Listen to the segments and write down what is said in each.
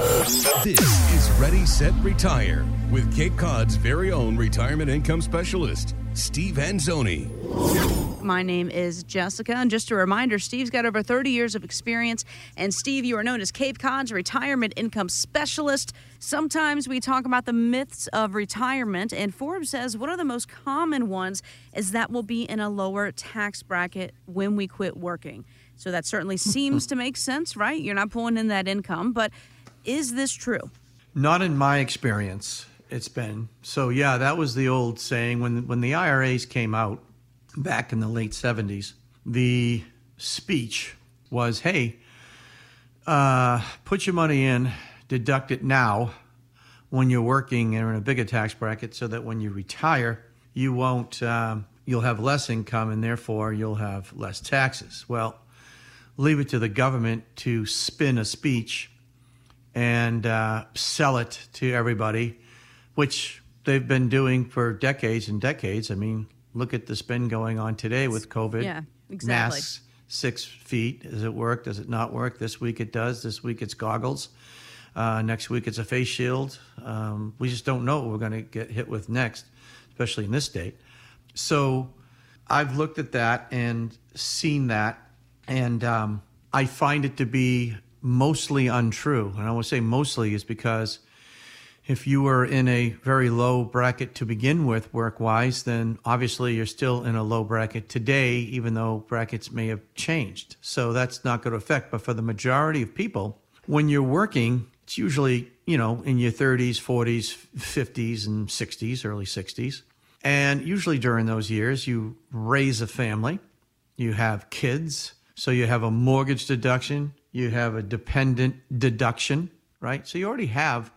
This is Ready, Set, Retire with Cape Cod's very own retirement income specialist, Steve Anzoni. My name is Jessica, and just a reminder, Steve's got over 30 years of experience, and Steve, you are known as Cape Cod's retirement income specialist. Sometimes we talk about the myths of retirement, and Forbes says one of the most common ones is that we'll be in a lower tax bracket when we quit working. So that certainly seems to make sense, right? You're not pulling in that income, but is this true? Not in my experience, it's been. So yeah, that was the old saying. When the IRAs came out back in the late 70s, the speech was, hey, put your money in, deduct it now when you're working and in a bigger tax bracket so that when you retire, you won't, you'll have less income and therefore you'll have less taxes. Well, leave it to the government to spin a speech and sell it to everybody, which they've been doing for decades and decades. I mean, look at the spin going on today with COVID. Yeah, exactly. Masks, 6 feet. Does it work? Does it not work? This week it does. This week it's goggles. Next week it's a face shield. We just don't know what we're going to get hit with next, especially in this state. So I've looked at that and seen that, and I find it to be mostly untrue. And I will say mostly is because if you were in a very low bracket to begin with work-wise, then obviously you're still in a low bracket today, even though brackets may have changed. So that's not going to affect. But for the majority of people, when you're working, it's usually, you know, in your 30s, 40s, 50s, and 60s, early 60s. And usually during those years, you raise a family, you have kids, so you have a mortgage deduction, you have a dependent deduction, right? So you already have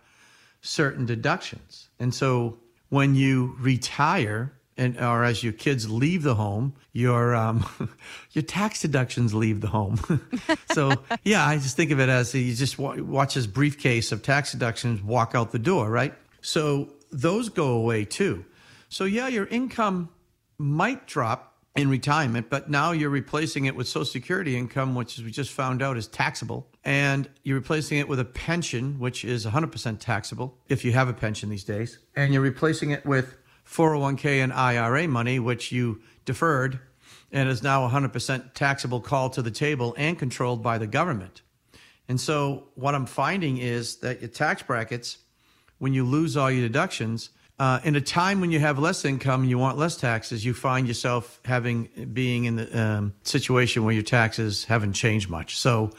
certain deductions. And so when you retire and or as your kids leave the home, your tax deductions leave the home. So yeah, I just think of it as you just watch this briefcase of tax deductions walk out the door, right? So those go away too. So yeah, your income might drop in retirement, but now you're replacing it with Social Security income, which we just found out is taxable. And you're replacing it with a pension, which is 100% taxable, if you have a pension these days. And you're replacing it with 401k and IRA money, which you deferred and is now 100% taxable, called to the table and controlled by the government. And so what I'm finding is that your tax brackets, when you lose all your deductions, in a time when you have less income, you want less taxes, you find yourself being in the situation where your taxes haven't changed much. So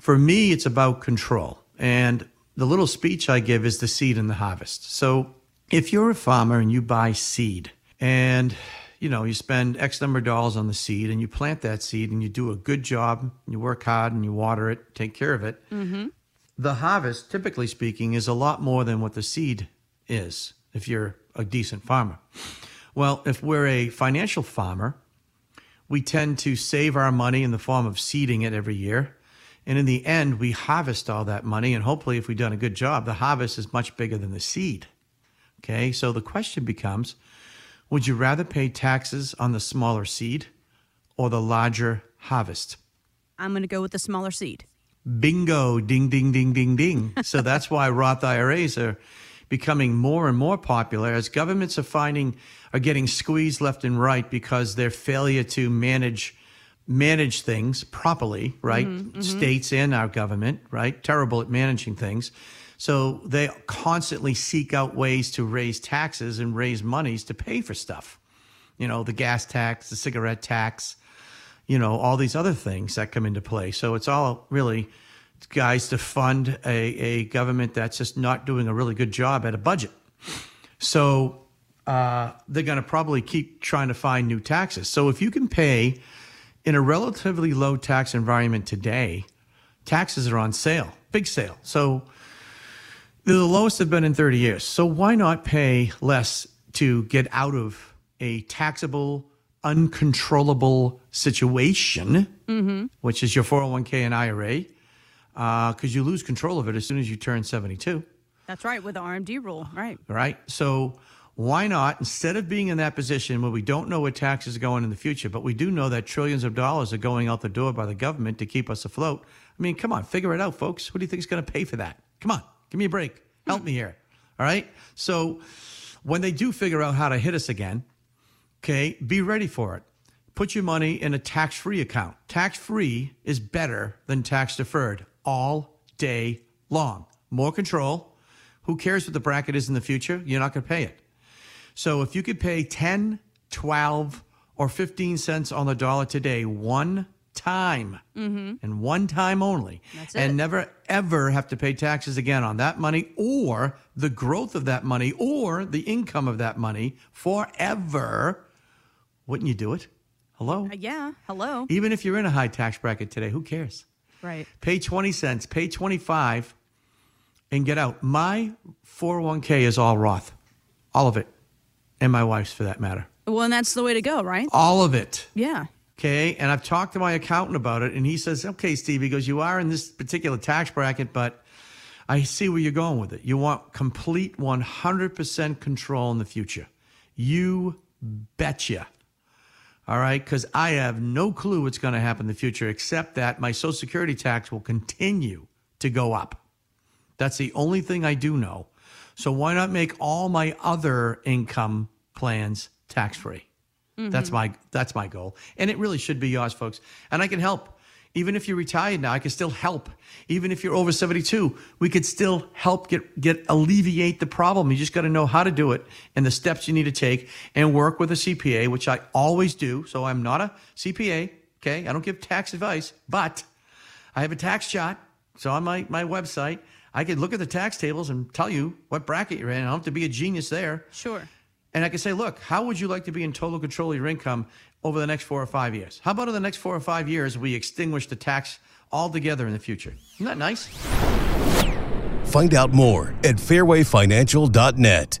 for me, it's about control. And the little speech I give is the seed and the harvest. So if you're a farmer and you buy seed and, you know, you spend X number of dollars on the seed and you plant that seed and you do a good job, you work hard and you water it, take care of it. Mm-hmm. The harvest, typically speaking, is a lot more than what the seed is, if you're a decent farmer. Well, if we're a financial farmer, we tend to save our money in the form of seeding it every year. And in the end, we harvest all that money. And hopefully, if we've done a good job, the harvest is much bigger than the seed. Okay, so the question becomes, would you rather pay taxes on the smaller seed or the larger harvest? I'm going to go with the smaller seed. Bingo, ding, ding, ding, ding, ding. So that's why Roth IRAs are becoming more and more popular as governments are getting squeezed left and right because their failure to manage things properly, right? Mm-hmm, states and our government, right? Terrible at managing things. So they constantly seek out ways to raise taxes and raise monies to pay for stuff. You know, the gas tax, the cigarette tax, you know, all these other things that come into play. So it's all really guys to fund a government that's just not doing a really good job at a budget. So they're going to probably keep trying to find new taxes. So if you can pay in a relatively low tax environment today, taxes are on sale, big sale. So they're the lowest they've been in 30 years. So why not pay less to get out of a taxable, uncontrollable situation, mm-hmm, which is your 401k and IRA, because you lose control of it as soon as you turn 72. That's right, with the RMD rule, right? Right. So why not, instead of being in that position where we don't know where taxes are going in the future, but we do know that trillions of dollars are going out the door by the government to keep us afloat. I mean, come on, figure it out, folks. Who do you think is going to pay for that? Come on, give me a break. Help me here. All right. So when they do figure out how to hit us again, okay, be ready for it. Put your money in a tax-free account. Tax-free is better than tax-deferred all day long. More control. Who cares what the bracket is in the future? You're not going to pay it. So if you could pay 10, 12, or 15 cents on the dollar today, one time, and one time only, and never, ever have to pay taxes again on that money or the growth of that money or the income of that money forever, wouldn't you do it? Hello? Yeah, hello. Even if you're in a high tax bracket today, who cares? Right. Pay 20 cents, pay 25, and get out. My 401k is all Roth, all of it, and my wife's for that matter. Well, and that's the way to go, right? All of it. Yeah. Okay, and I've talked to my accountant about it, and he says, okay, Steve, he goes, you are in this particular tax bracket, but I see where you're going with it. You want complete 100% control in the future. You betcha. All right, because I have no clue what's going to happen in the future, except that my Social Security tax will continue to go up. That's the only thing I do know. So why not make all my other income plans tax-free? That's my goal. And it really should be yours, folks. And I can help. Even if you're retired now, I can still help. Even if you're over 72, we could still help alleviate the problem. You just got to know how to do it and the steps you need to take and work with a CPA, which I always do. So I'm not a CPA, okay? I don't give tax advice, but I have a tax chart. It's on my website. I could look at the tax tables and tell you what bracket you're in. I don't have to be a genius there. Sure. And I can say, look, how would you like to be in total control of your income over the next 4 or 5 years? How about in the next 4 or 5 years, we extinguish the tax altogether in the future? Isn't that nice? Find out more at fairwayfinancial.net.